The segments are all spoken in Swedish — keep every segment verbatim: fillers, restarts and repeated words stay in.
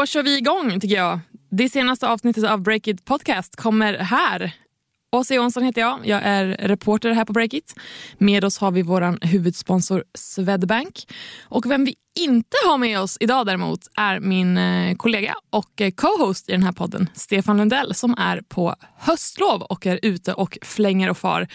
Då kör vi igång, tycker jag. Det senaste avsnittet av Breakit Podcast kommer här. Åsa Jonsson heter jag. Jag är reporter här på Breakit. Med oss har vi våran huvudsponsor Swedbank. Och vem vi inte har med oss idag däremot är min kollega och co-host i den här podden, Stefan Lundell, som är på höstlov och är ute och flänger och far.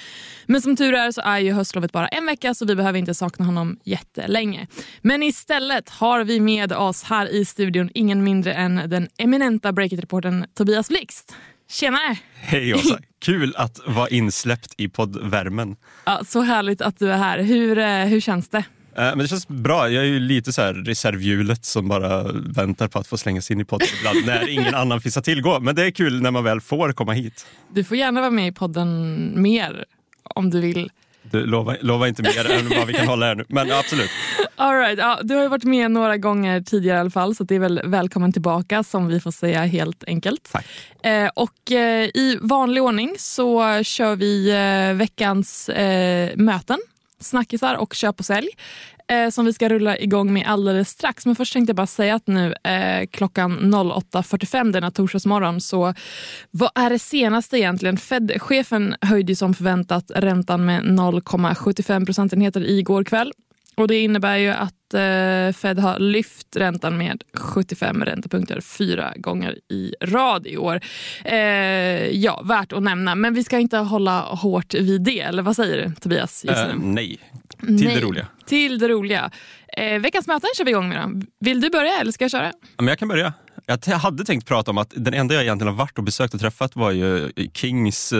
Men som tur är så är ju höstlovet bara en vecka, så vi behöver inte sakna honom jättelänge. Men istället har vi med oss här i studion ingen mindre än den eminenta Breakit-reportern Tobias Blixt. Tjenare! Hej Åsa, kul att vara insläppt i poddvärmen. Ja, så härligt att du är här. Hur, hur känns det? Eh, men det känns bra, jag är ju lite så här reservhjulet som bara väntar på att få slängas in i podden ibland när ingen annan finns att tillgå. Men det är kul när man väl får komma hit. Du får gärna vara med i podden mer om du vill. Du, lova, lova inte mer än vad vi kan hålla här nu, men absolut. All right, ja, du har ju varit med några gånger tidigare i alla fall, så det är väl välkommen tillbaka som vi får säga helt enkelt. Tack. Eh, och eh, i vanlig ordning så kör vi eh, veckans eh, möten, snackisar och köp och sälj eh, som vi ska rulla igång med alldeles strax. Men först tänkte jag bara säga att nu eh, klockan åtta fyrtiofem denna torsdagsmorgon, så vad är det senaste egentligen? Fed-chefen höjde som förväntat räntan med noll komma sjuttiofem procentenheter igår kväll. Och det innebär ju att eh, Fed har lyft räntan med sjuttiofem räntepunkter fyra gånger i rad i år. Eh, ja, värt att nämna. Men vi ska inte hålla hårt vid det. Eller vad säger du, Tobias? Eh, nej, till nej. det roliga. Till det roliga. Eh, veckans möten kör vi igång med då. Vill du börja eller ska jag köra? Ja, men jag kan börja. Jag t- hade tänkt prata om att den enda jag egentligen har varit och besökt och träffat var ju Kings eh,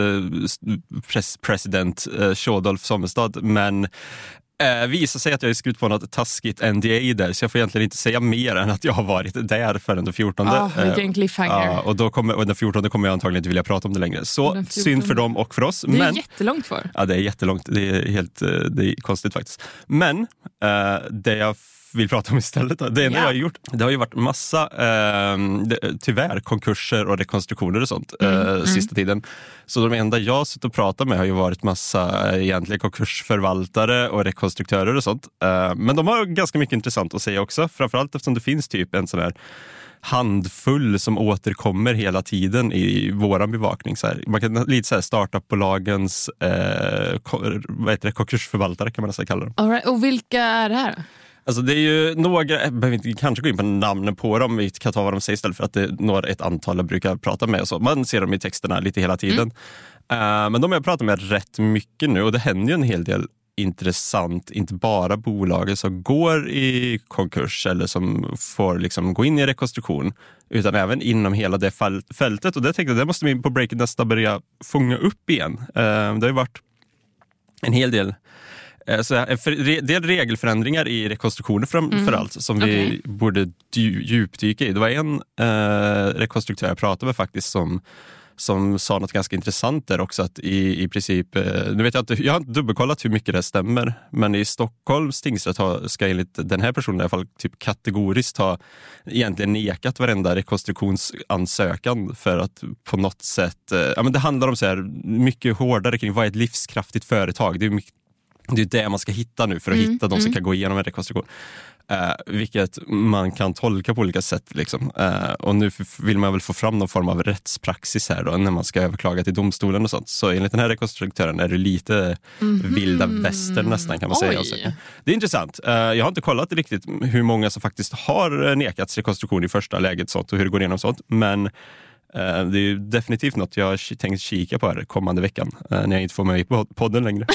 pres- president eh, Sjödolf Sommerstad. Men... Eh, visar sig att jag är skrivit på något taskigt N D A där, så jag får egentligen inte säga mer än att jag har varit där förrän den fjortonde. Ja, oh, vilken cliffhanger. Eh, och, då kommer, och den fjortonde kommer jag antagligen inte vilja prata om det längre. Så synd för dem och för oss. Det är men, jättelångt för. Ja, det är jättelångt. Det är helt det är konstigt faktiskt. Men eh, det jag vill prata om istället. Det enda ja. jag har gjort, det har ju varit massa eh, det, tyvärr konkurser och rekonstruktioner och sånt eh, mm. sista tiden. Så de enda jag suttit och pratat med har ju varit massa eh, egentligen konkursförvaltare och rekonstruktörer och sånt. Eh, men de har ganska mycket intressant att säga också. Framförallt eftersom det finns typ en sån här handfull som återkommer hela tiden i våran bevakning. Så här, man kan lite så här startupbolagens eh, ko- vad heter det? konkursförvaltare kan man nästan kalla dem. All right. Och vilka är det här då? Alltså det är ju några, jag behöver inte kanske gå in på namnen på dem, vi kan ta vad de säger istället för att det är några, ett antal jag brukar prata med och så. Man ser dem i texterna lite hela tiden. Mm. Uh, men de jag pratar med rätt mycket nu och det händer ju en hel del intressant, inte bara bolagen som går i konkurs eller som får liksom gå in i rekonstruktion, utan även inom hela det fältet. Och det tänkte jag, det måste vi på Breakit nästa börja fånga upp igen. Uh, det har ju varit en hel del... Så en del regelförändringar i rekonstruktioner fram- mm. för allt som vi okay. borde djupdyka i. Det var en eh, rekonstruktör jag pratade med faktiskt som, som sa något ganska intressant där också. Att i, i princip, eh, nu vet jag, inte, jag har inte dubbelkollat hur mycket det stämmer, men i Stockholms tingsrätt har, ska enligt den här personen i alla fall typ kategoriskt ha egentligen nekat varenda rekonstruktionsansökan för att på något sätt... Eh, ja, men det handlar om så här, mycket hårdare kring vad är ett livskraftigt företag. Det är mycket... Det är det man ska hitta nu för att mm, hitta de som mm. kan gå igenom en rekonstruktion. Uh, vilket man kan tolka på olika sätt. Liksom. Uh, och nu vill man väl få fram någon form av rättspraxis här då, när man ska överklaga till domstolen och sånt. Så enligt den här rekonstruktören är det lite mm-hmm. vilda väster nästan kan man Oj. säga. Det är intressant. Uh, jag har inte kollat riktigt hur många som faktiskt har nekats rekonstruktion i första läget sånt, och hur det går igenom sånt. Men... Det är ju definitivt något jag tänkt kika på här kommande veckan när jag inte får med på podden längre.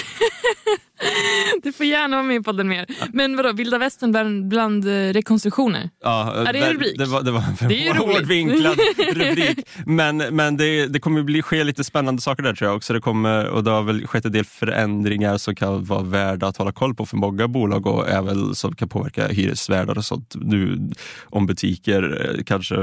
Du får gärna vara med i podden mer. Ja. Men vadå, vilda västern bland, bland rekonstruktioner? Ja, är det en rubrik? Det var, det var en det är hårdvinklad rubrik. Men, men det, det kommer bli ske lite spännande saker där tror jag också. Det kommer, och det har väl skett en del förändringar som kan vara värda att hålla koll på för många bolag och även som kan påverka hyresvärdar och sånt. Nu, om butiker kanske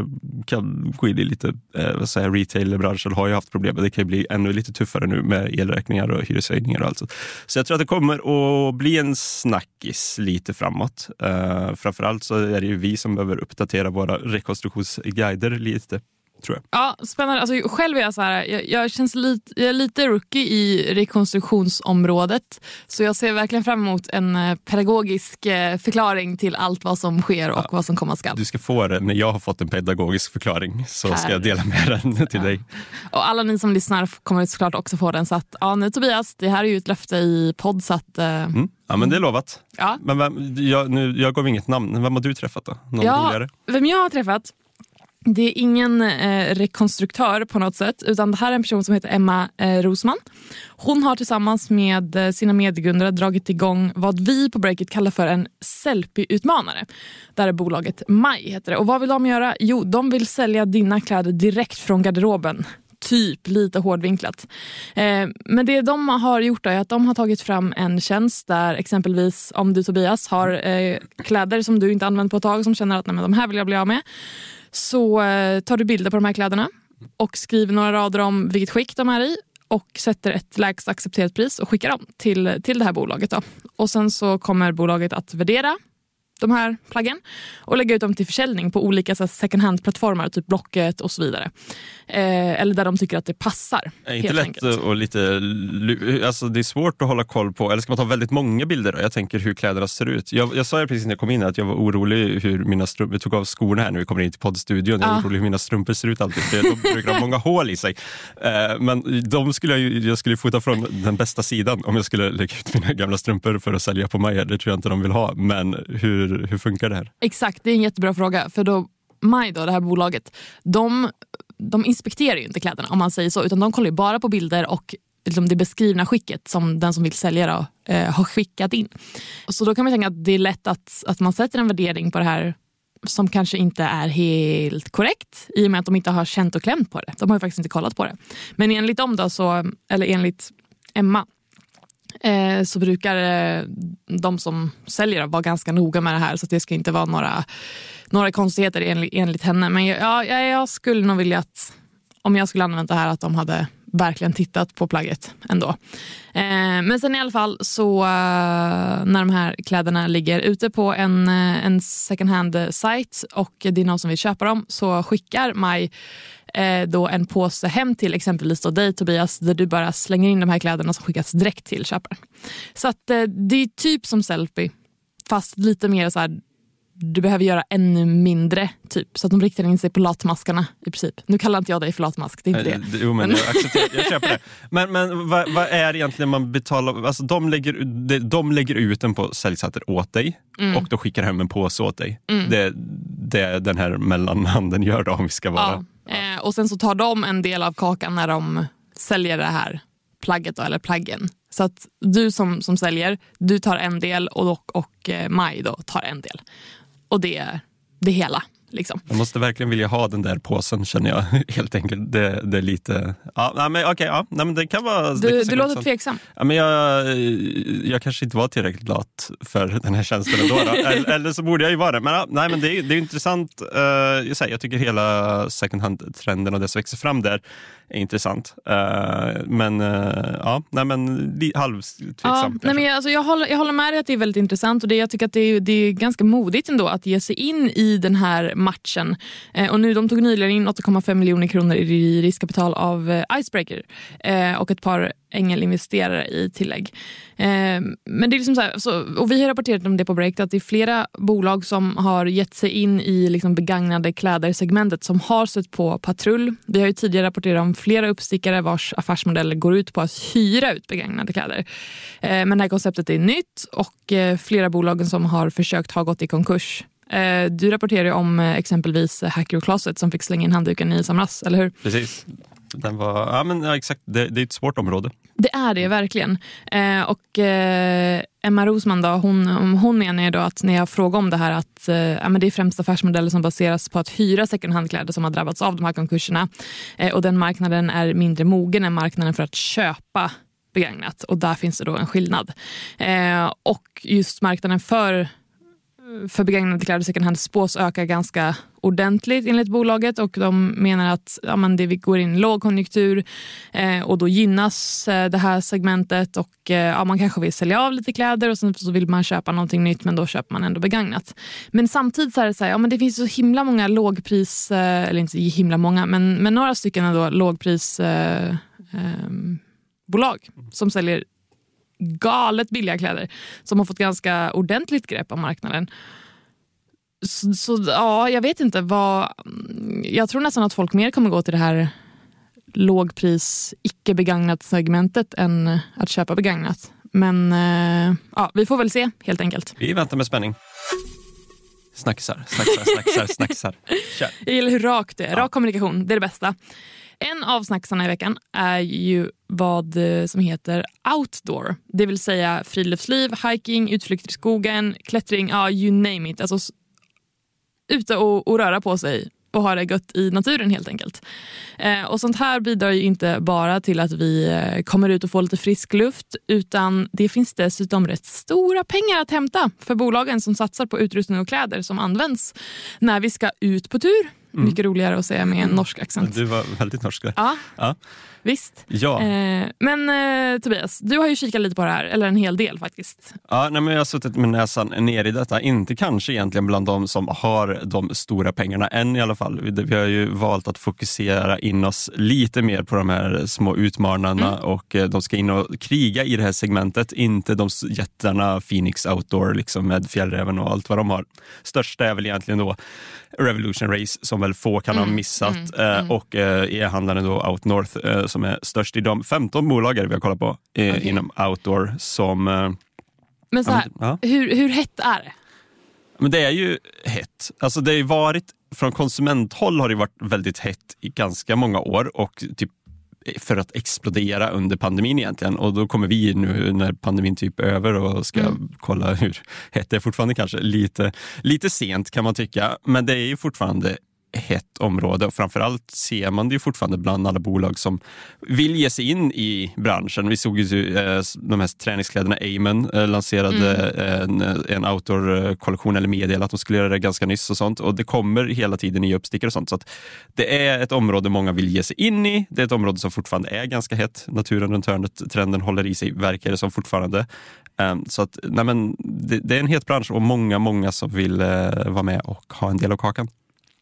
kan gå in i lite... Vad säger, retailbranschen har ju haft problem, men det kan ju bli ännu lite tuffare nu med elräkningar och hyreshöjningar och allt sånt. Så jag tror att det kommer att bli en snackis lite framåt. Uh, framförallt så är det ju vi som behöver uppdatera våra rekonstruktionsguider lite. tror jag. Ja, spännande. Alltså, själv är jag så här, jag, jag känns lite, jag är lite rookie i rekonstruktionsområdet. Så jag ser verkligen fram emot en pedagogisk förklaring till allt vad som sker och ja, vad som kommer skall. Du ska få det när jag har fått en pedagogisk förklaring, så här ska jag dela med den till ja, dig. Och alla ni som lyssnar kommer såklart också få den. Så att, ja nu Tobias, det här är ju ett löfte i podd så att... Eh... Mm. Ja, men det är lovat. Ja. Men vem, jag, nu, jag gav inget namn. Vem har du träffat då? Någon ja, roligare? Vem jag har träffat? Det är ingen eh, rekonstruktör på något sätt, utan det här är en person som heter Emma eh, Rosman. Hon har tillsammans med eh, sina medgrundare dragit igång vad vi på Breakit kallar för en selfie-utmanare. Där är bolaget Maj heter det. Och vad vill de göra? Jo, de vill sälja dina kläder direkt från garderoben. Typ lite hårdvinklat. Eh, men det de har gjort är att de har tagit fram en tjänst där exempelvis om du Tobias har eh, kläder som du inte använt på ett tag som känner att nej, men de här vill jag bli av med. Så eh, tar du bilder på de här kläderna och skriver några rader om vilket skick de är i och sätter ett lägst accepterat pris och skickar dem till, till det här bolaget då. Och sen så kommer bolaget att värdera de här plaggen och lägga ut dem till försäljning på olika så här, second hand-plattformar, typ Blocket och så vidare. Eh, eller där de tycker att det passar. Det är inte lätt enkelt. Och lite... Alltså det är svårt att hålla koll på. Eller ska man ta väldigt många bilder då? Jag tänker hur kläderna ser ut. Jag, jag sa ju precis när jag kom in att jag var orolig hur mina strumpor... Jag tog av skorna här när vi kommer in till poddstudion. Jag var ja. orolig hur mina strumpor ser ut alltid. För de brukar ha många hål i sig. Eh, men de skulle jag ju... Jag skulle fota från den bästa sidan om jag skulle lägga ut mina gamla strumpor för att sälja på Maja. Det tror jag inte de vill ha. Men hur Hur, hur funkar det här? Exakt, det är en jättebra fråga. För då, Maj då, det här bolaget, de, de inspekterar ju inte kläderna om man säger så, utan de kollar ju bara på bilder och liksom det beskrivna skicket som den som vill sälja då, eh, har skickat in. Så då kan man tänka att det är lätt att, att man sätter en värdering på det här som kanske inte är helt korrekt i och med att de inte har känt och klämt på det. De har ju faktiskt inte kollat på det. Men enligt dem då, så, eller enligt Emma, Eh, så brukar eh, de som säljer vara ganska noga med det här så att det ska inte vara några, några konstigheter enligt, enligt henne. Men jag, jag, jag skulle nog vilja att om jag skulle använda det här att de hade verkligen tittat på plagget ändå. Eh, men sen i alla fall så eh, när de här kläderna ligger ute på en, en second hand-sajt och det är någon som vill köpa dem så skickar Maj Eh, då en påse hem till exempelvis då dig Tobias där du bara slänger in de här kläderna som skickas direkt till köparen. Så att eh, det är typ som selfie fast lite mer så här du behöver göra ännu mindre typ så att de riktar in sig på latmaskarna i princip. Nu kallar inte jag dig för latmask, det är inte eh, det. Jo men, men. Jag accepterar, jag köper det. Men, men vad, vad är egentligen man betalar alltså de lägger, de, de lägger ut den på säljsätet åt dig mm. och då skickar hem en påse åt dig. Mm. Det, det den här mellanhanden gör då om vi ska vara ja. Eh, och sen så tar de en del av kakan när de säljer det här plagget då, eller plaggen. Så att du som, som säljer, du tar en del och, och, och eh, Maj då tar en del. Och det är det hela. Liksom. Jag måste verkligen vilja ha den där påsen känner jag helt enkelt. Det, det är lite... Ja, nej, men okej, okay, ja, nej, men det kan vara... Du, det, du låter tveksam. Ja, men jag, jag kanske inte var tillräckligt lat för den här tjänsten ändå. Då. eller, eller så borde jag ju vara det. Men, ja, nej, men det, det är intressant. Uh, jag, säger, jag tycker hela second hand-trenden och det som växer fram där är intressant. Uh, men uh, ja, nej, men halvtveksam. Ja, nej, men, alltså, jag, håller, jag håller med dig att det är väldigt intressant och det, jag tycker att det är, det är ganska modigt ändå att ge sig in i den här matchen. Eh, och nu de tog nyligen in åtta komma fem miljoner kronor i riskkapital av eh, Icebreaker eh, och ett par ängelinvesterare i tillägg. Eh, men det är liksom så här, så, och vi har rapporterat om det på Breakit att det är flera bolag som har gett sig in i liksom begagnade klädersegmentet som har sett på patrull. Vi har ju tidigare rapporterat om flera uppstickare vars affärsmodeller går ut på att hyra ut begagnade kläder. Eh, men det här konceptet är nytt och eh, flera bolagen som har försökt har gått i konkurs. Du rapporterar ju om exempelvis Hacker Closet som fick slänga in handduken i samlas, eller hur? Precis. Den var, ja, men, ja, exakt. Det, det är ett svårt område. Det är det, verkligen. Eh, och eh, Emma Rosman då, hon, hon menar då att när jag frågar om det här att eh, ja, men det är främst affärsmodeller som baseras på att hyra second hand-kläder som har drabbats av de här konkurserna. Eh, och den marknaden är mindre mogen än marknaden för att köpa begagnat. Och där finns det då en skillnad. Eh, och just marknaden för för begagnade kläder och second hand spås öka ganska ordentligt enligt bolaget, och de menar att ja, men det går in lågkonjunktur eh, och då gynnas eh, det här segmentet, och eh, ja, man kanske vill sälja av lite kläder och sen så vill man köpa någonting nytt, men då köper man ändå begagnat. Men samtidigt så är det så här, ja, men det finns så himla många lågpris, eh, eller inte himla många, men, men några stycken ändå lågpris eh, eh, bolag som säljer galet billiga kläder som har fått ganska ordentligt grepp om marknaden. Så, så ja, jag vet inte vad. Jag tror nästan att folk mer kommer gå till det här lågpris, icke begagnat segmentet än att köpa begagnat. Men ja, vi får väl se helt enkelt. Vi väntar med spänning. Snacksar, snacksar, snacksar, snacksar. Kör. Jag gillar hur rakt det är. Rak ja. kommunikation, det är det bästa. En av snacksarna i veckan är ju vad som heter outdoor. Det vill säga friluftsliv, hiking, utflykter i skogen, klättring, ja, you name it. Alltså ute och, och röra på sig och ha det gött i naturen helt enkelt. Eh, och sånt här bidrar ju inte bara till att vi kommer ut och får lite frisk luft, utan det finns dessutom rätt stora pengar att hämta för bolagen som satsar på utrustning och kläder som används när vi ska ut på tur. Mm. Mycket roligare att säga med en norsk accent. Du var väldigt norsk där. Ja, ja. Visst. Ja. Eh, men eh, Tobias, du har ju kikat lite på det här, eller en hel del faktiskt. Ja, nej, men jag har suttit med näsan ner i detta. Inte kanske egentligen bland de som har de stora pengarna än i alla fall. Vi, vi har ju valt att fokusera in oss lite mer på de här små utmanarna. Mm. Och eh, de ska in och kriga i det här segmentet. Inte de jättarna Phoenix Outdoor liksom, med Fjällräven och allt vad de har. Största är väl egentligen då Revolution Race, som väl få kan mm. ha missat. Mm. Eh, mm. Och eh, e-handlaren då Out North, eh, som är störst i de femton bolag vi har kollat på eh, okay. inom outdoor som... Eh, men så här, ja. hur, hur hett är det? Men det är ju hett. Alltså det har ju varit, från konsumenthåll har det varit väldigt hett i ganska många år och typ för att explodera under pandemin egentligen. Och då kommer vi nu när pandemin typ är över och ska mm. kolla hur hett det är fortfarande kanske. Lite, lite sent kan man tycka, men det är ju fortfarande hett område, och framförallt ser man det ju fortfarande bland alla bolag som vill ge sig in i branschen. Vi såg ju eh, de här träningskläderna Ayman eh, lanserade mm. en, en outdoor-kollektion eller meddelade att de skulle göra det ganska nyss och sånt, och det kommer hela tiden nya uppstickare och sånt, så att det är ett område många vill ge sig in i. Det är ett område som fortfarande är ganska hett. Naturen runt hörnet, trenden håller i sig, verkar det som fortfarande. Um, så att, nej men, det, det är en het bransch och många, många som vill eh, vara med och ha en del av kakan.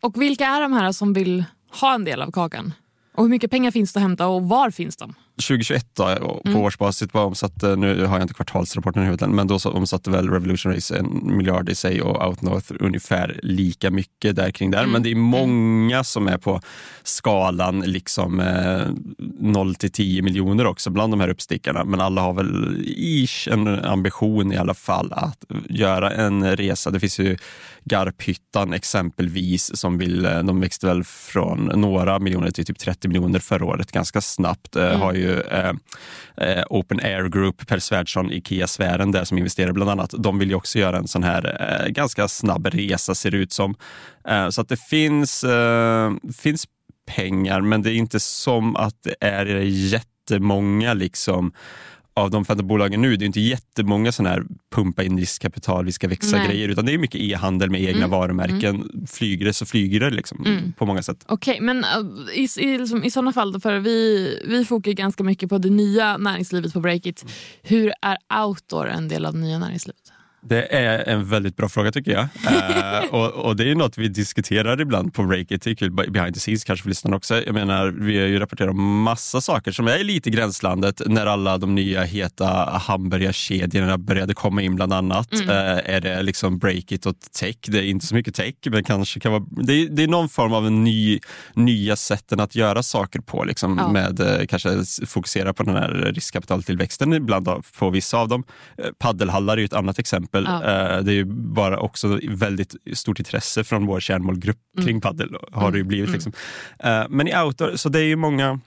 Och vilka är de här som vill ha en del av kakan? Och hur mycket pengar finns det att hämta och var finns de? tjugohundratjugoett då, på mm. årsbasis var omsatt, nu har jag inte kvartalsrapporten i huvudet, men då omsatte väl Revolution Race en miljard i sig och Out North ungefär lika mycket där kring där. Mm. Men det är många som är på skalan liksom eh, noll till tio miljoner också bland de här uppstickarna, men alla har väl ish en ambition i alla fall att göra en resa. Det finns ju Garphyttan exempelvis som vill, de växte väl från några miljoner till typ trettio miljoner förra året ganska snabbt. Mm. Har ju Open Air Group, Per Svärdson, Ikea Sfären där som investerar bland annat. De vill ju också göra en sån här ganska snabb resa ser ut som. Så att det finns, finns pengar, men det är inte som att det är jättemånga liksom av de femton bolagen nu. Det är inte jättemånga sådana här pumpa in riskkapital, vi ska växa Nej. grejer, utan det är mycket e-handel med egna mm. varumärken. Mm. Flyger det så flyger det liksom, mm. på många sätt. Okej, okay, men i, i, liksom, i sådana fall, för vi, vi fokar ganska mycket på det nya näringslivet på Breakit. Mm. Hur är outdoor en del av det nya näringslivet? Det är en väldigt bra fråga tycker jag. eh, och, och det är ju något vi diskuterar ibland på Breakit. Det är kul, behind the scenes kanske för lyssnarna också. Jag menar, vi har ju rapporterat om massa saker som är lite i gränslandet när alla de nya heta hamburgarkedjorna började komma in bland annat. Mm. Eh, är det liksom Breakit och tech? Det är inte så mycket tech, men kanske kan vara... Det är, det är någon form av en ny, nya sätten att göra saker på. Liksom, ja. Med eh, kanske fokusera på den här riskkapitaltillväxten ibland på vissa av dem. Eh, paddelhallar är ju ett annat exempel. Ja. Det är ju bara också väldigt stort intresse från vår kärnmålgrupp kring paddel har det ju blivit liksom. Men i outdoor, så det är ju många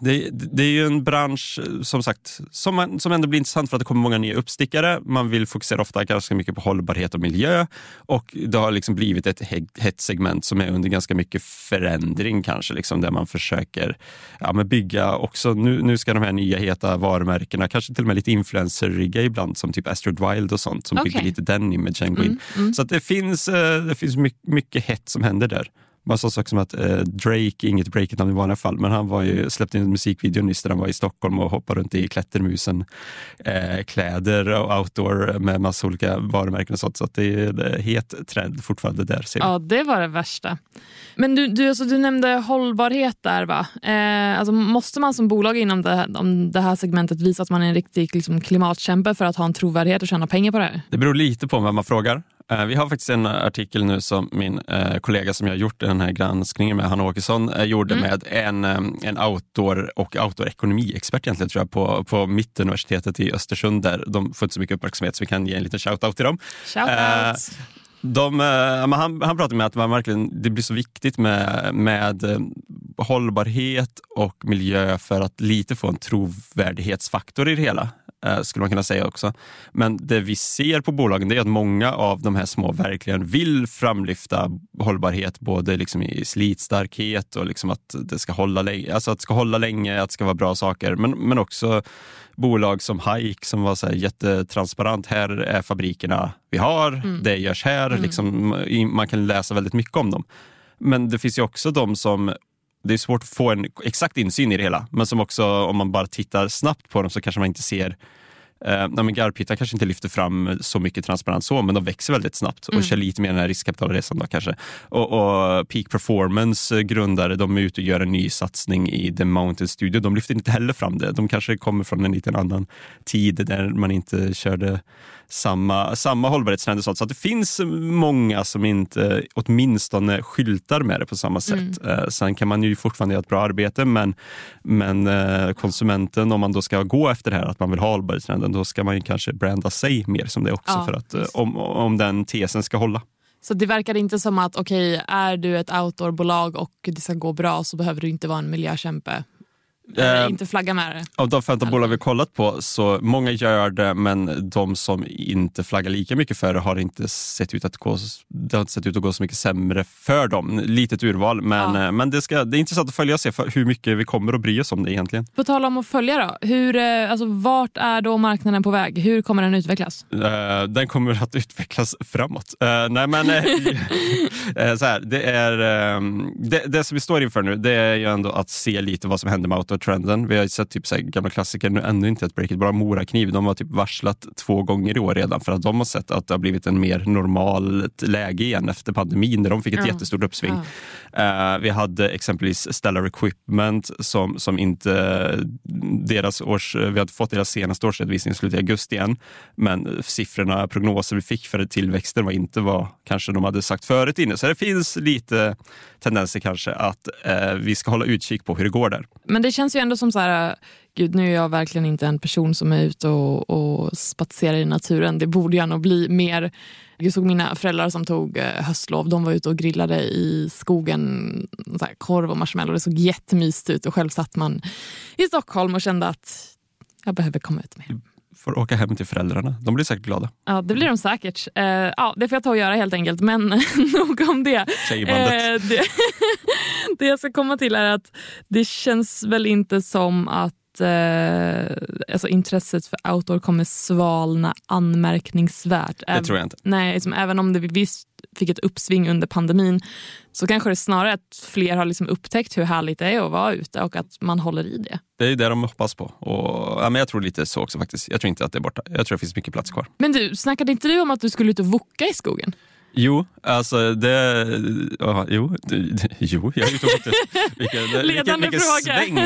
Det, det är ju en bransch som sagt som, som ändå blir intressant för att det kommer många nya uppstickare. Man vill fokusera ofta ganska mycket på hållbarhet och miljö, och det har liksom blivit ett hett segment som är under ganska mycket förändring kanske liksom, där man försöker ja, men bygga också, nu, nu ska de här nya heta varumärkena, kanske till och med lite influencer-rigga ibland som typ Astrid Wild och sånt som okay. bygger lite den imagen gå in. Mm, mm. Så att det finns, det finns mycket, mycket hett som händer där. Man sa saker som att eh, Drake, inget Breakit namn i vanliga fall, men han var ju, släppte in en musikvideo nyss där han var i Stockholm och hoppade runt i klättermusen eh, kläder och outdoor med massa olika varumärken och sånt. Så att det är en het trend fortfarande där. Ser ja, det var det värsta. Men du, du, alltså, du nämnde hållbarhet där va? Eh, alltså, måste man som bolag inom det här, om det här segmentet visa att man är en riktig liksom, klimatkämpe för att ha en trovärdighet och tjäna pengar på det här? Det beror lite på vem man frågar. Vi har faktiskt en artikel nu som min eh, kollega som jag har gjort den här granskningen med, Hanna Åkesson, eh, gjorde mm. med en, en outdoor- och outdoor-ekonomi-expert egentligen tror jag på, på Mittuniversitetet i Östersund där de får inte så mycket uppmärksamhet så vi kan ge en liten shout-out till dem. Shout-out! Eh, de, eh, han, han pratade med att man verkligen, det blir så viktigt med, med hållbarhet och miljö för att lite få en trovärdighetsfaktor i det hela. Skulle man kunna säga också. Men det vi ser på bolagen det är att många av de här små verkligen vill framlyfta hållbarhet både liksom i slitstarkhet och liksom att det ska hålla länge, alltså att det ska hålla länge, att det ska vara bra saker, men, men också bolag som Hike som var så här jättetransparent, här är fabrikerna vi har, mm. det görs här mm. liksom, man kan läsa väldigt mycket om dem. Men det finns ju också de som det är svårt att få en exakt insyn i det hela. Men som också, om man bara tittar snabbt på dem så kanske man inte ser... Eh, nej men Garphyttan kanske inte lyfter fram så mycket transparens så, men de växer väldigt snabbt. Och mm. kör lite mer den här riskkapitalresan då kanske. Och, och Peak Performance grundare, de är ute och gör en ny satsning i The Mountain Studio. De lyfter inte heller fram det. De kanske kommer från en liten annan tid där man inte körde samma, samma hållbarhetstrend och sånt. Så att det finns många som inte åtminstone skyltar med det på samma sätt. Mm. Eh, sen kan man ju fortfarande göra ett bra arbete, men, men eh, konsumenten, om man då ska gå efter det här att man vill ha hållbarhetstrend, då ska man ju kanske branda sig mer som det också ja, för att om, om den tesen ska hålla. Så det verkar inte som att okej, okay, är du ett outdoorbolag och det ska gå bra så behöver du inte vara en miljökämpe. Eh, inte flagga med det. Av de femton bolag vi kollat på så många gör det, men de som inte flaggar lika mycket för det har inte sett ut att gå, det har inte sett ut att gå så mycket sämre för dem. Litet urval, men, ja. men det, ska, det är intressant att följa och se för hur mycket vi kommer att bry oss om det egentligen. På tal om att följa då, hur, alltså, vart är då marknaden på väg? Hur kommer den utvecklas? Eh, den kommer att utvecklas framåt. Eh, nej men eh, så här, det är eh, det, det som vi står inför nu, det är ju ändå att se lite vad som händer med trenden. Vi har ju sett typ så här gamla klassiker nu ändå inte ett Breakit, bara Mora Kniv. De har typ varslat två gånger i år redan för att de har sett att det har blivit en mer normalt läge igen efter pandemin där de fick ett mm. jättestort uppsving. Mm. Uh, vi hade exempelvis Stellar Equipment som, som inte deras års, vi hade fått deras senaste årsredovisning i slutet i augusti igen, men siffrorna, prognoser vi fick för tillväxten var inte vad kanske de hade sagt förut inne. Så det finns lite tendenser kanske att uh, vi ska hålla utkik på hur det går där. Men det Det känns ju ändå som så här, gud nu är jag verkligen inte en person som är ute och, och spatserar i naturen. Det borde jag nog bli mer. Jag såg mina föräldrar som tog höstlov, de var ute och grillade i skogen så här, korv och marshmallow. Det såg jättemysigt ut och själv satt man i Stockholm och kände att jag behöver komma ut med. Får åka hem till föräldrarna. De blir säkert glada. Ja, det blir de säkert. Eh, ja, det får jag ta och göra helt enkelt. Men nog om det. Eh, det. Det jag ska komma till är att det känns väl inte som att eh, alltså intresset för outdoor kommer svalna anmärkningsvärt. Det tror jag inte. Nej, liksom, även om det visst fick ett uppsving under pandemin så kanske det är snarare att fler har liksom upptäckt hur härligt det är att vara ute och att man håller i det. Det är ju det de hoppas på. Och, ja, men jag tror lite så också faktiskt. Jag tror inte att det är borta. Jag tror det finns mycket plats kvar. Men du, snackade inte du om att du skulle ut och vucka i skogen? Jo, alltså det... Ja, jo, det, jo, jag är ute och vucka. Vilken, vilken, vilken sväng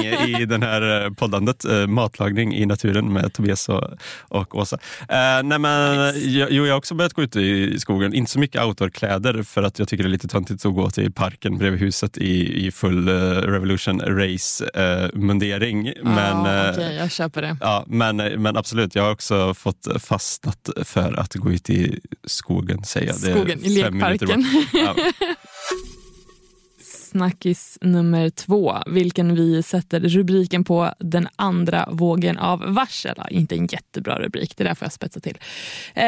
i den här poddandet. Eh, matlagning i naturen med Tobias och, och Åsa. Eh, nej men, nice. jag, jo, jag har också börjat gå ut i skogen. Inte så mycket outdoor-kläder för att jag tycker det är lite töntigt att gå till parken bredvid huset i, i full eh, Revolution Race-mundering. Eh, ah, Okej, okay, jag köper det. Ja, men, men absolut, jag har också fått fastnat för att gå ut i skogen, säger jag. Skogen. I lekparken. Ja. snackis nummer två, vilken vi sätter rubriken på den andra vågen av varsel. Inte en jättebra rubrik, det där får jag spetsa till. Eh,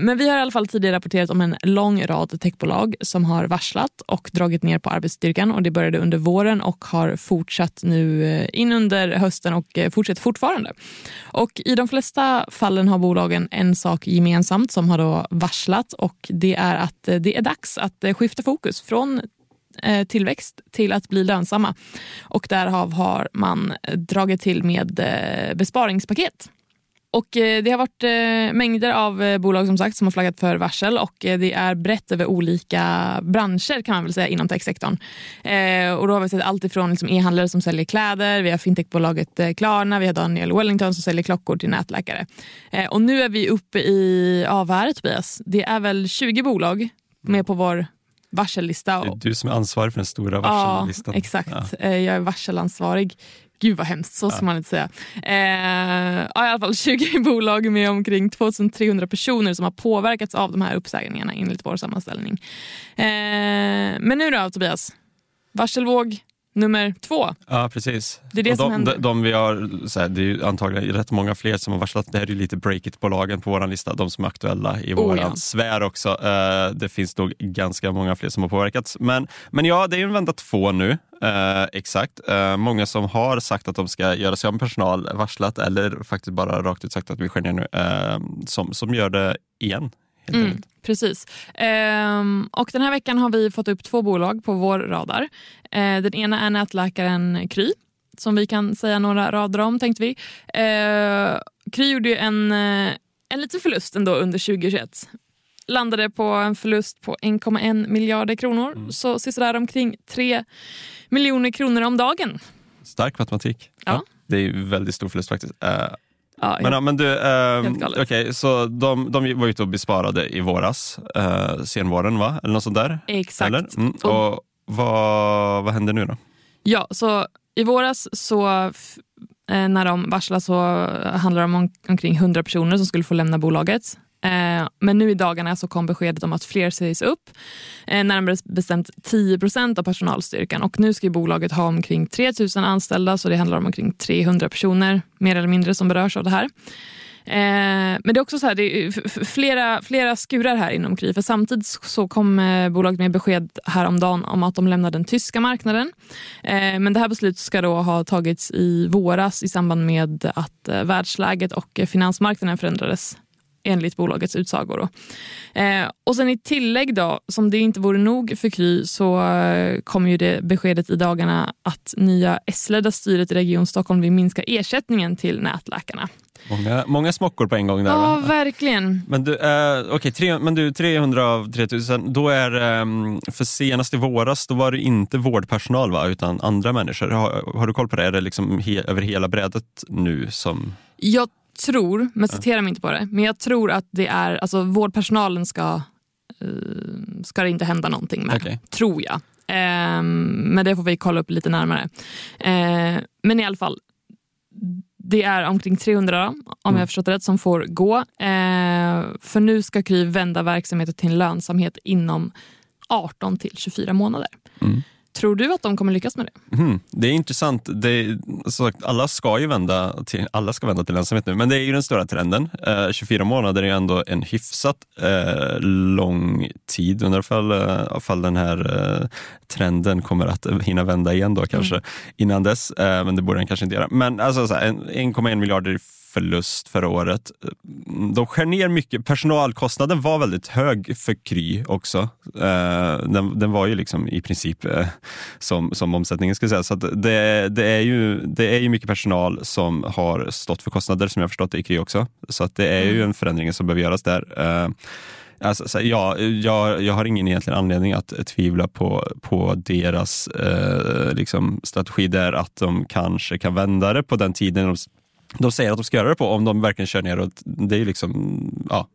men vi har i alla fall tidigare rapporterat om en lång rad techbolag som har varslat och dragit ner på arbetsstyrkan, och det började under våren och har fortsatt nu in under hösten och fortsätter fortfarande. Och i de flesta fallen har bolagen en sak gemensamt som har då varslat, och det är att det är dags att skifta fokus från tillväxt till att bli lönsamma. Och därav har man dragit till med besparingspaket. Och det har varit mängder av bolag som sagt som har flaggat för varsel, och det är brett över olika branscher kan man väl säga inom techsektorn. Och då har vi sett allt ifrån liksom e-handlare som säljer kläder, vi har fintechbolaget Klarna, vi har Daniel Wellington som säljer klockor till nätläkare. Och nu är vi uppe i, ja vad är det Tobias? Det är väl tjugo bolag med på vår varsellista. Det är du som är ansvarig för den stora varsellistan. Ja, exakt. Ja. Jag är varselansvarig. Gud vad hemskt, så ska man inte säga. Eh, ja, i alla fall tjugo bolag med omkring tjugotre hundra personer som har påverkats av de här uppsägningarna enligt vår sammanställning. Eh, men nu då Tobias, varselvåg nummer två. Ja, precis. Det är det de, som händer. De, de vi har, så här, det är ju antagligen rätt många fler som har varslat. Det här är ju lite Breakit-bolagen på vår lista, de som är aktuella i våran oh, ja. Svär också. Eh, det finns nog ganska många fler som har påverkats. Men, men ja, det är ju en vända två nu. Eh, exakt. Eh, många som har sagt att de ska göra sig om personal, varslat eller faktiskt bara rakt ut sagt att vi skär ner nu, eh, som, som gör det igen. Mm, precis. Ehm, och den här veckan har vi fått upp två bolag på vår radar. Ehm, den ena är nätläkaren Kry, som vi kan säga några rader om, tänkte vi. Ehm, Kry gjorde ju en, en liten förlust ändå under tjugohundratjugoett. Landade på en förlust på en komma en miljarder kronor. Mm. Så sådär omkring tre miljoner kronor om dagen. Stark matematik. Ja. Ja, det är ju väldigt stor förlust faktiskt. Ehm. Ja, men, ja, men du, eh, okay, så de, de var ute och besparade i våras, eh, senvåren va? Eller något sånt där? Exakt. Eller? Mm. Och, och vad, vad händer nu då? Ja, så i våras så eh, när de varslade så handlade de om omkring hundra personer som skulle få lämna bolaget. Eh, men nu i dagarna så kom beskedet om att fler sägs upp, eh, närmare bestämt tio procent av personalstyrkan, och nu ska ju bolaget ha omkring tre tusen anställda, så det handlar om omkring trehundra personer mer eller mindre som berörs av det här. Eh, men det är också så här, det är flera, flera skurar här inom Kry, för samtidigt så kom eh, bolaget med besked häromdagen om att de lämnar den tyska marknaden. Eh, men det här beslutet ska då ha tagits i våras i samband med att eh, världsläget och eh, finansmarknaden förändrades enligt bolagets utsagor då. Eh, och sen i tillägg då, som det inte vore nog för Kry, så eh, kom ju det beskedet i dagarna att nya S-ledda styret i Region Stockholm vill minska ersättningen till nätläkarna. Många, många smockor på en gång där. Ja, va? Verkligen. Men du, eh, okay, tre, men du, trehundra av tre tusen, då är eh, för senast i våras, då var det inte vårdpersonal va, utan andra människor. Har, har du koll på det? Är det liksom he, över hela brädet nu som... Jag tror, men citerar mig inte på det, men jag tror att det är, alltså vårdpersonalen ska ska det inte hända någonting med, okay. Tror jag. Ehm, men det får vi kolla upp lite närmare. Ehm, men i alla fall, det är omkring trehundra om mm. jag har förstått rätt som får gå. Ehm, för nu ska Kry vända verksamheten till lönsamhet inom arton till tjugofyra månader. Mm. Tror du att de kommer lyckas med det? Mm, det är intressant. Det är, så alla ska ju vända till, alla ska vända till lönsamhet nu. Men det är ju den stora trenden. Eh, tjugofyra månader är ju ändå en hyfsat eh, lång tid. Under fall, eh, fall den här eh, trenden kommer att hinna vända igen då kanske mm. innan dess. Eh, men det borde den kanske inte göra. Men alltså, en komma en miljarder förlust förra året. De skär ner mycket. Personalkostnaden var väldigt hög för Kry också. Den, den var ju liksom i princip som, som omsättningen skulle säga. Så att det, det, är ju, det är ju mycket personal som har stått för kostnader som jag förstått i Kry också. Så att det är ju en förändring som behöver göras där. Alltså, så, ja, jag, jag har ingen egentligen anledning att tvivla på, på deras eh, liksom, strategi där, att de kanske kan vända det på den tiden de De säger att de ska göra det på, om de verkligen kör ner. Och det är ju liksom, ja,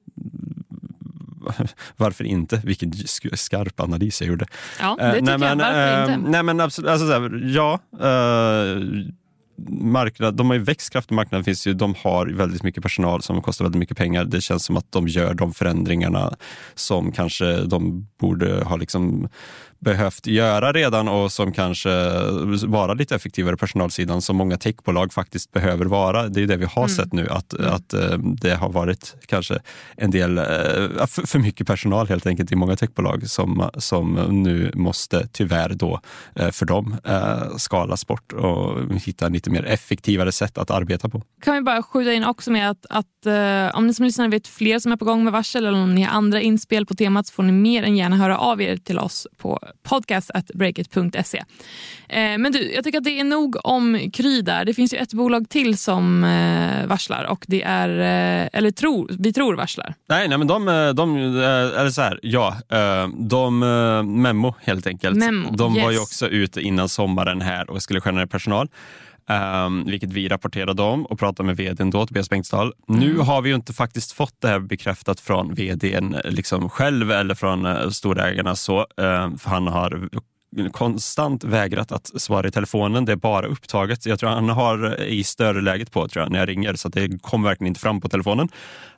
varför inte? Vilken skarp analys jag gjorde. Ja, det tycker uh, nej, jag, men, varför uh, inte? Nej, men absolut, alltså så här, ja... Uh, marknad, de har ju växtkraft i marknaden, finns ju, de har väldigt mycket personal som kostar väldigt mycket pengar. Det känns som att de gör de förändringarna som kanske de borde ha liksom behövt göra redan och som kanske vara lite effektivare personalsidan som många techbolag faktiskt behöver vara. Det är det vi har mm. sett nu, att, mm. att det har varit kanske en del för mycket personal helt enkelt i många techbolag som, som nu måste tyvärr då för dem skalas bort och hitta lite mer effektivare sätt att arbeta på. Kan vi bara skjuta in också med att, att om ni som lyssnar vet fler som är på gång med varsel eller om ni har andra inspel på temat så får ni mer än gärna höra av er till oss på podcast at breakit dot se. Men du, jag tycker att det är nog om Kry där. Det finns ju ett bolag till som varslar och det är, eller tror, vi tror varslar. Nej, nej men de, de eller så här, ja, de Memo helt enkelt. Memo, de yes. var ju också ute innan sommaren här och skulle skära ner personal. Um, vilket vi rapporterade om och pratade med vdn då, Tobias Bengtstahl. Mm. Nu har vi ju inte faktiskt fått det här bekräftat från vdn liksom själv eller från uh, storägarna så, uh, för han har konstant vägrat att svara i telefonen. Det är bara upptaget. Jag tror han har i större läget på tror jag, när jag ringer så att det kommer verkligen inte fram på telefonen.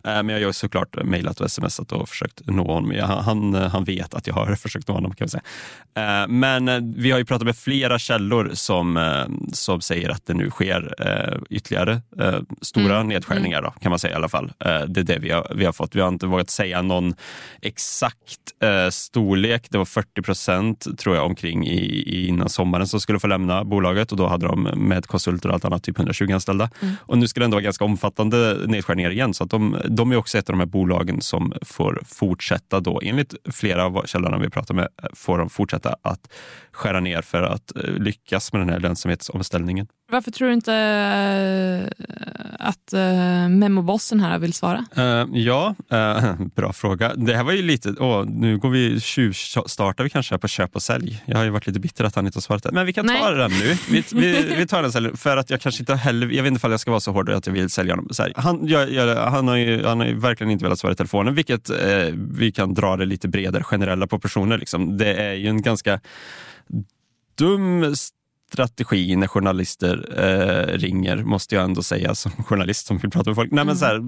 Men jag har såklart mejlat och smsat och försökt nå honom. Jag, han, han vet att jag har försökt nå honom kan jag säga. Men vi har ju pratat med flera källor som, som säger att det nu sker ytterligare stora mm. nedskärningar då, kan man säga i alla fall. Det är det vi har, vi har fått. Vi har inte vågat säga någon exakt storlek. Det var fyrtio procent tror jag omkring I, innan sommaren som skulle få lämna bolaget och då hade de med konsulter och allt annat typ hundratjugo anställda. Mm. Och nu ska det ändå vara ganska omfattande nedskärningar igen så att de, de är också ett av de här bolagen som får fortsätta då. Enligt flera av källorna vi pratar med får de fortsätta att skära ner för att lyckas med den här lönsamhetsomställningen. Varför tror du inte att Memo-bossen här vill svara? Uh, ja, uh, bra fråga. Det här var ju lite, åh, nu går vi tjuvstartar vi kanske här på köp och sälj. Jag har ju varit lite bitter att han inte har svarat det. Men vi kan Nej. ta den nu. Vi, vi, vi tar den sälj för att jag kanske inte heller, jag vet inte om jag ska vara så hård att jag vill sälja honom. Så här, han, jag, jag, han, har ju, han har ju verkligen inte velat svara i telefonen, vilket eh, vi kan dra det lite bredare, generella proportioner liksom. Det är ju en ganska dum strategi när journalister eh, ringer, måste jag ändå säga som journalist som vill prata med folk. Nej, mm. men så här,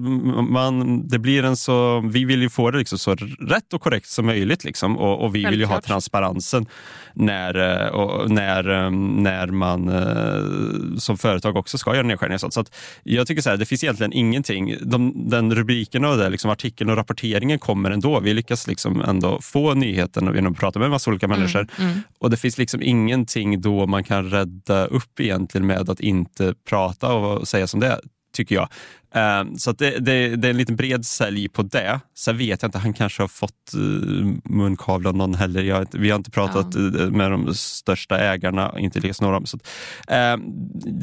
man, det blir en så, vi vill ju få det liksom så rätt och korrekt som möjligt liksom, och, och vi Välklart. vill ju ha transparensen när, och, när, när man som företag också ska göra nedskärningar. Så att jag tycker så här, det finns egentligen ingenting. De, den rubriken och det, liksom, artikeln och rapporteringen kommer ändå. Vi lyckas liksom ändå få nyheten och genom att prata med en massa olika mm. människor. Mm. Och det finns liksom ingenting då man kan rädda upp egentligen med att inte prata och säga som det är, tycker jag. Så att det, det, det är en liten bred sälj på det. Så vet jag inte, han kanske har fått munkavla någon heller. Jag, vi har inte pratat ja. med de största ägarna, inte läst några om. Så att,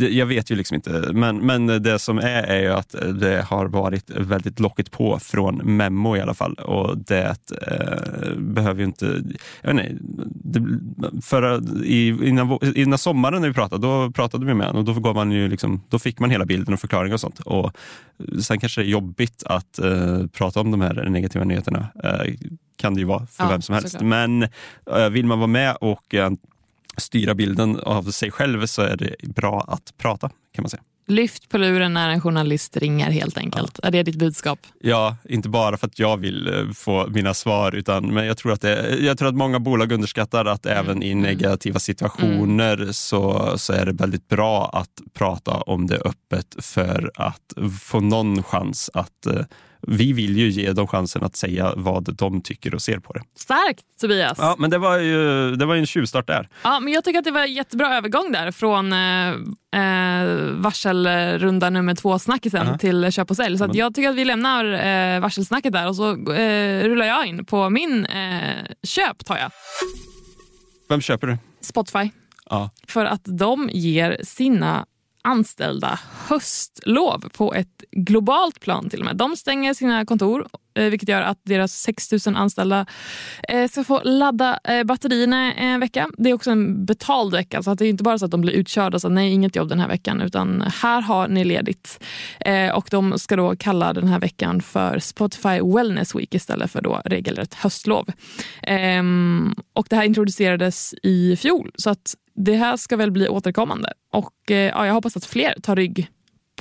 jag vet ju liksom inte. Men, men det som är är ju att det har varit väldigt locket på från Memo i alla fall. Och det eh, behöver ju inte... Jag vet inte, det, förra, innan, innan sommaren när vi pratade, då pratade vi med honom. Och då, går man ju liksom, då fick man hela bilden och förklaring och sånt. Och sen kanske det är jobbigt att uh, prata om de här negativa nyheterna. Uh, kan det ju vara för ja, vem som helst. Såklart. Men uh, vill man vara med och uh, styra bilden av sig själv så är det bra att prata, kan man säga. Lyft på luren när en journalist ringer helt enkelt. Ja. Är det ditt budskap? Ja, inte bara för att jag vill få mina svar utan men jag tror att, det, jag tror att många bolag underskattar att mm. även i negativa situationer mm. så, så är det väldigt bra att prata om det öppet för att få någon chans att vi vill ju ge dem chansen att säga vad de tycker och ser på det. Starkt, Tobias. Ja, men det var ju det var ju en tjuvstart där. Ja, men jag tycker att det var en jättebra övergång där från eh, varselrunda nummer två snackisen uh-huh. till köp och sälj. Så att jag tycker att vi lämnar eh, varselsnacket där och så eh, rullar jag in på min eh, köp tar jag. Vem köper du? Spotify. Ja. För att de ger sina anställda höstlov på ett globalt plan till och med. De stänger sina kontor, vilket gör att deras sex tusen anställda ska få ladda batterierna en vecka. Det är också en betald vecka, så att det är inte bara så att de blir utkörda så att nej, inget jobb den här veckan, utan här har ni ledigt. Och de ska då kalla den här veckan för Spotify Wellness Week istället för då regelrätt höstlov. Och det här introducerades i fjol, så att det här ska väl bli återkommande. Och ja, jag hoppas att fler tar rygg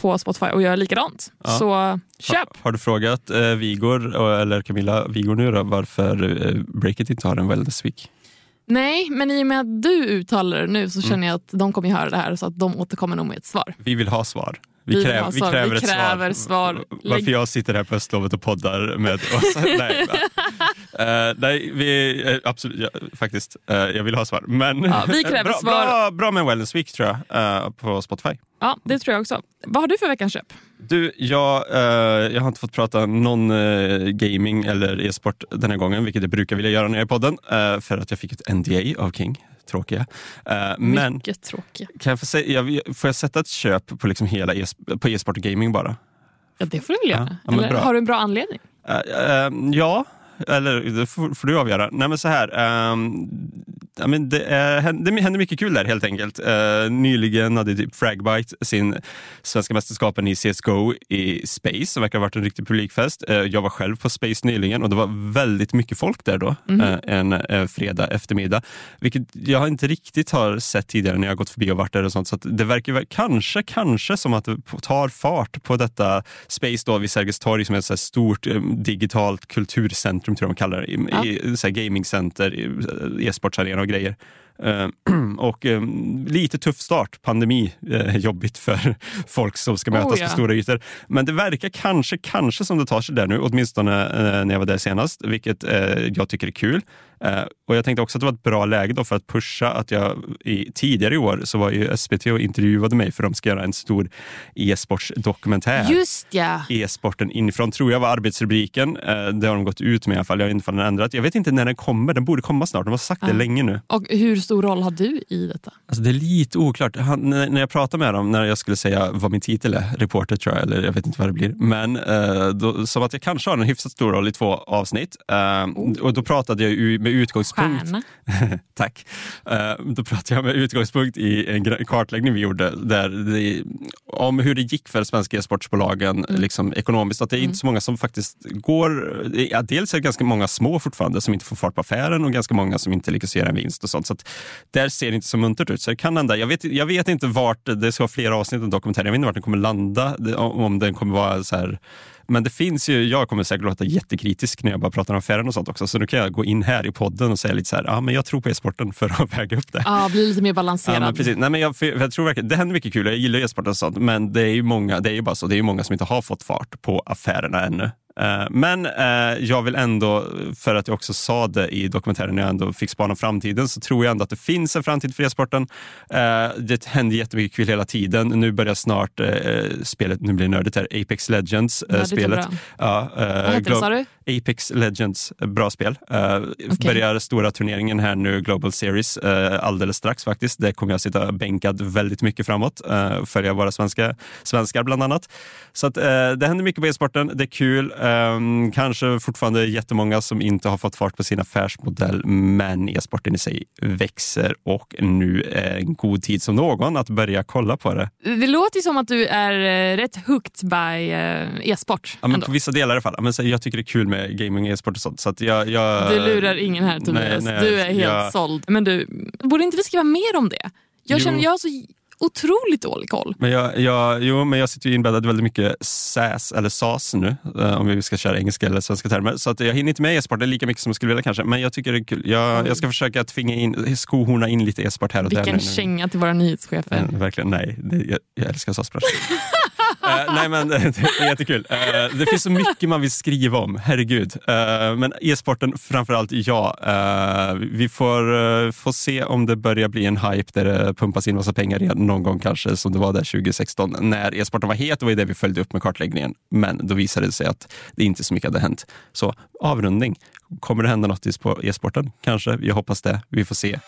på Spotify och gör likadant. Ja. Så köp! Ha, har du frågat eh, Vigor eller Camilla Vigor nu då, varför eh, Breakit inte har en wellness week? Nej, men i och med att du uttalar det nu så känner mm. jag att de kommer ju höra det här, så att de återkommer nog med ett svar. Vi vill ha svar. Vi, vi, kräver, vi kräver vi ett kräver svar. svar. Varför jag sitter här på Östlovet och poddar med oss. nej, uh, nej vi, uh, absolut, ja, faktiskt. Uh, jag vill ha svar. Men ja, vi kräver bra, svar. Bra, bra med Wellness Week tror jag, uh, på Spotify. Ja, det tror jag också. Vad har du för veckans köp? Du, jag, uh, jag har inte fått prata någon uh, gaming eller e-sport den här gången, vilket jag brukar vilja göra när jag är i podden. Uh, för att jag fick ett N D A av King. Tråkiga. Uh, men tråkiga. Kan jag få se, jag, får jag sätta ett köp på, liksom hela e, på e-sport och gaming bara? Ja, det får du väl göra. Ja, eller, bra. Har du en bra anledning? Uh, uh, ja, eller det får, får du avgöra. Nej, men så här... Um, I mean, det, uh, det hände mycket kul där helt enkelt. Uh, nyligen hade typ Fragbite sin svenska mästerskapen i C S G O i Space, som verkar ha varit en riktig publikfest. Uh, jag var själv på Space nyligen och det var väldigt mycket folk där då, mm-hmm. uh, en uh, fredag eftermiddag, vilket jag inte riktigt har sett tidigare när jag har gått förbi och varit där och sånt, så att det verkar väl, kanske, kanske som att det tar fart på detta Space då vid Sergels torg, som är ett så här stort um, digitalt kulturcentrum, tror jag man kallar det, i, ja. i, så här gamingcenter, i, e-sportsarena och grejer. Uh, och um, lite tuff start, pandemi, uh, jobbigt för folk som ska mötas oh, yeah. på stora ytor, men det verkar kanske, kanske som det tar sig där nu, åtminstone uh, när jag var där senast, vilket uh, jag tycker är kul. Uh, och jag tänkte också att det var ett bra läge då för att pusha att jag i, tidigare i år så var ju S V T och intervjuade mig, för de ska göra en stor e-sportsdokumentär. Just ja! E-sporten inifrån, tror jag var arbetsrubriken. Uh, det har de gått ut med i alla fall, jag har inte fallen ändrat. Jag vet inte när den kommer, den borde komma snart, de har sagt uh. det länge nu. Och hur stor roll har du i detta? Alltså det är lite oklart. Han, när jag pratade med dem, när jag skulle säga vad min titel är, reporter tror jag, eller jag vet inte vad det blir, men eh, då, som att jag kanske har en hyfsat stor roll i två avsnitt. Eh, oh. Och då pratade jag med utgångspunkt... Tack. Eh, då pratade jag med utgångspunkt i en kartläggning vi gjorde där det, om hur det gick för svenska e-sportsbolagen mm. liksom, ekonomiskt. Att det är mm. inte så många som faktiskt går... Ja, dels är det ganska många små fortfarande som inte får fart på affären och ganska många som inte lyckas göra en vinst och sånt. Så att där ser det inte så muntert ut, så det kan hända. Jag vet, jag vet inte vart, det ska vara flera avsnitt av dokumentären, jag vet inte vart den kommer landa, om den kommer vara så här. Men det finns ju, jag kommer säkert låta jättekritisk när jag bara pratar om affären och sånt också, så nu kan jag gå in här i podden och säga lite så här, ja ah, men jag tror på e-sporten, för att väga upp det. Ja, ah, bli lite mer balanserad. Ja, men precis. Nej, men jag, jag tror verkligen, det händer mycket kul, jag gillar e-sporten och sånt, men det är ju många, det är ju bara så, det är ju många som inte har fått fart på affärerna ännu. Men eh, jag vill ändå, för att jag också sa det i dokumentären när jag ändå fick spana om framtiden, så tror jag ändå att det finns en framtid för e-sporten. eh, Det händer jättemycket kul hela tiden. Nu börjar snart eh, spelet, nu blir det nördigt här, Apex Legends eh, ja, spelet. Ja, eh, Vad heter det, sa du? Apex Legends, bra spel. eh, okay. Börjar stora turneringen här nu, Global Series, eh, alldeles strax faktiskt. Det kommer jag sitta bänkad väldigt mycket framåt, eh, följa våra svenska, svenskar bland annat. Så att eh, det händer mycket på e-sporten, det är kul. Um, kanske fortfarande jättemånga som inte har fått fart på sin affärsmodell, men e-sporten i sig växer och nu är en god tid som någon att börja kolla på det. Det låter ju som att du är rätt hooked by e-sport. Ja, men på vissa delar i alla fall. Men så, jag tycker det är kul med gaming och e-sport och sånt. Så att jag, jag... Du lurar ingen här, Tobias. Nej, nej, du är helt jag... såld. Men du, borde inte vi skriva mer om det? Jag jo. känner jag har så... otroligt dålig koll. Men jag, jag, jo, men jag sitter ju inbäddad väldigt mycket S A S eller S A S nu, eh, om vi ska köra engelska eller svenska termer, så att jag hinner inte med e-sport lika mycket som jag skulle vilja kanske, men jag tycker det är kul. Jag, jag ska försöka tvinga in, skohorna in lite e-sport här och där. Vilken känga till våra nyhetschefer. Mm, verkligen, nej. Det, jag, jag älskar S A S-branschen. Uh, nej men det är jättekul. Uh, det finns så mycket man vill skriva om, herregud. Uh, men e-sporten framförallt, ja. Uh, vi får, uh, får se om det börjar bli en hype där det pumpas in massa pengar redan någon gång kanske, som det var där tjugo sexton. När e-sporten var het, det var ju det vi följde upp med kartläggningen. Men då visade det sig att det inte så mycket hade hänt. Så avrundning. Kommer det hända något på e-sporten? Kanske, jag hoppas det. Vi får se.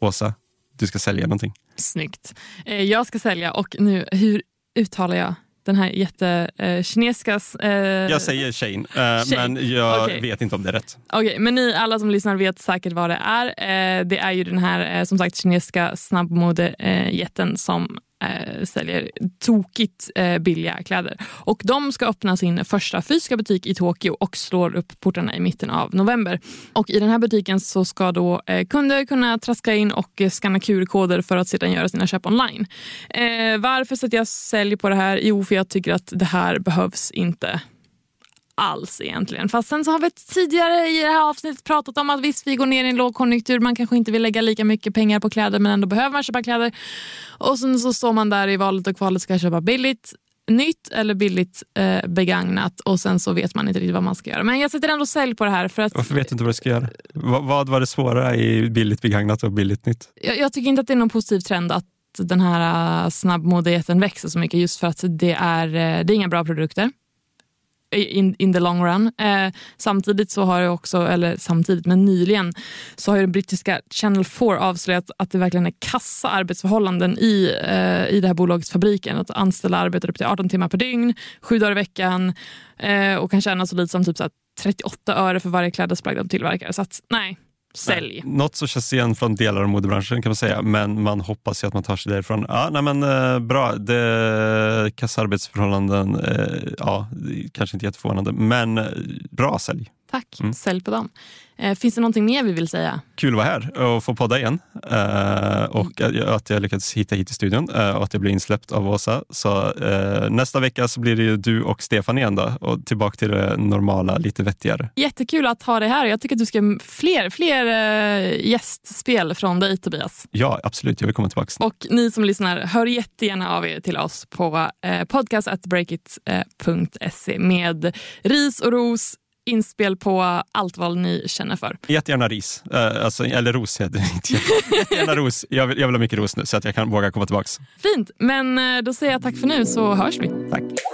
Åsa, du ska sälja någonting. Snyggt. Jag ska sälja, och nu, hur uttalar jag den här jättekinesiska... Eh, eh, jag säger Shane, eh, Shane. men jag okay. vet inte om det är rätt. Okej, okay, men ni alla som lyssnar vet säkert vad det är. Eh, det är ju den här, eh, som sagt, kinesiska snabbmodejätten eh, som eh, säljer tokigt eh, billiga kläder. Och de ska öppna sin första fysiska butik i Tokyo och slår upp portarna i mitten av november. Och i den här butiken så ska då eh, kunder kunna traska in och eh, scanna Q R-koder för att sedan göra sina köp online. Eh, varför sätter jag sälj på det här? Jo, för jag tycker att det här behövs inte alls egentligen. Fast sen så har vi tidigare i det här avsnittet pratat om att visst, vi går ner i en lågkonjunktur, man kanske inte vill lägga lika mycket pengar på kläder men ändå behöver man köpa kläder. Och sen så står man där i valet och kvalet, ska köpa billigt nytt eller billigt eh, begagnat, och sen så vet man inte riktigt vad man ska göra. Men jag sätter ändå sälj på det här för att... Varför vet du inte vad du ska göra? V- vad var det svåra i billigt begagnat och billigt nytt? Jag, jag tycker inte att det är någon positiv trend att den här uh, snabbmodeheten växer så mycket, just för att det är, uh, det är inga bra produkter in, in the long run. Uh, samtidigt så har jag också, eller samtidigt men nyligen, så har ju den brittiska Channel four avslöjat att det verkligen är kassa arbetsförhållanden i, uh, i det här bolagets fabriken. Att anställa arbetare upp till arton timmar per dygn, sju dagar i veckan uh, och kan tjäna så lite som typ så här trettioåtta öre för varje klädesplagg de tillverkar. Så att nej. Sälj. Nej, något som känns igen från delar av modebranschen kan man säga, men man hoppas ju att man tar sig därifrån. Ja, nej men eh, bra, det, kassarbetsförhållanden, eh, ja, kanske inte jätteförvånande, men eh, bra sälj. Tack, mm. Sälj på dem. Eh, finns det någonting mer vi vill säga? Kul att vara här och få podda igen. Eh, och att jag lyckats hitta hit i studion eh, och att jag blir insläppt av Åsa. Så eh, nästa vecka så blir det ju du och Stefan igen då. Och tillbaka till det normala, lite vettigare. Jättekul att ha dig här. Jag tycker att du ska fler, fler eh, gästspel från dig, Tobias. Ja, absolut. Jag vill komma tillbaka. Och ni som lyssnar, hör jättegärna av er till oss på eh, podcast at breakit dot se med ris och ros. Inspel på allt vad ni känner för. Jättegärna ris. Uh, alltså, eller ros. Inte jättegärna ros. Jag vill, jag vill ha mycket ros nu så att jag kan våga komma tillbaka. Fint. Men då säger jag tack för nu, så hörs vi. Tack.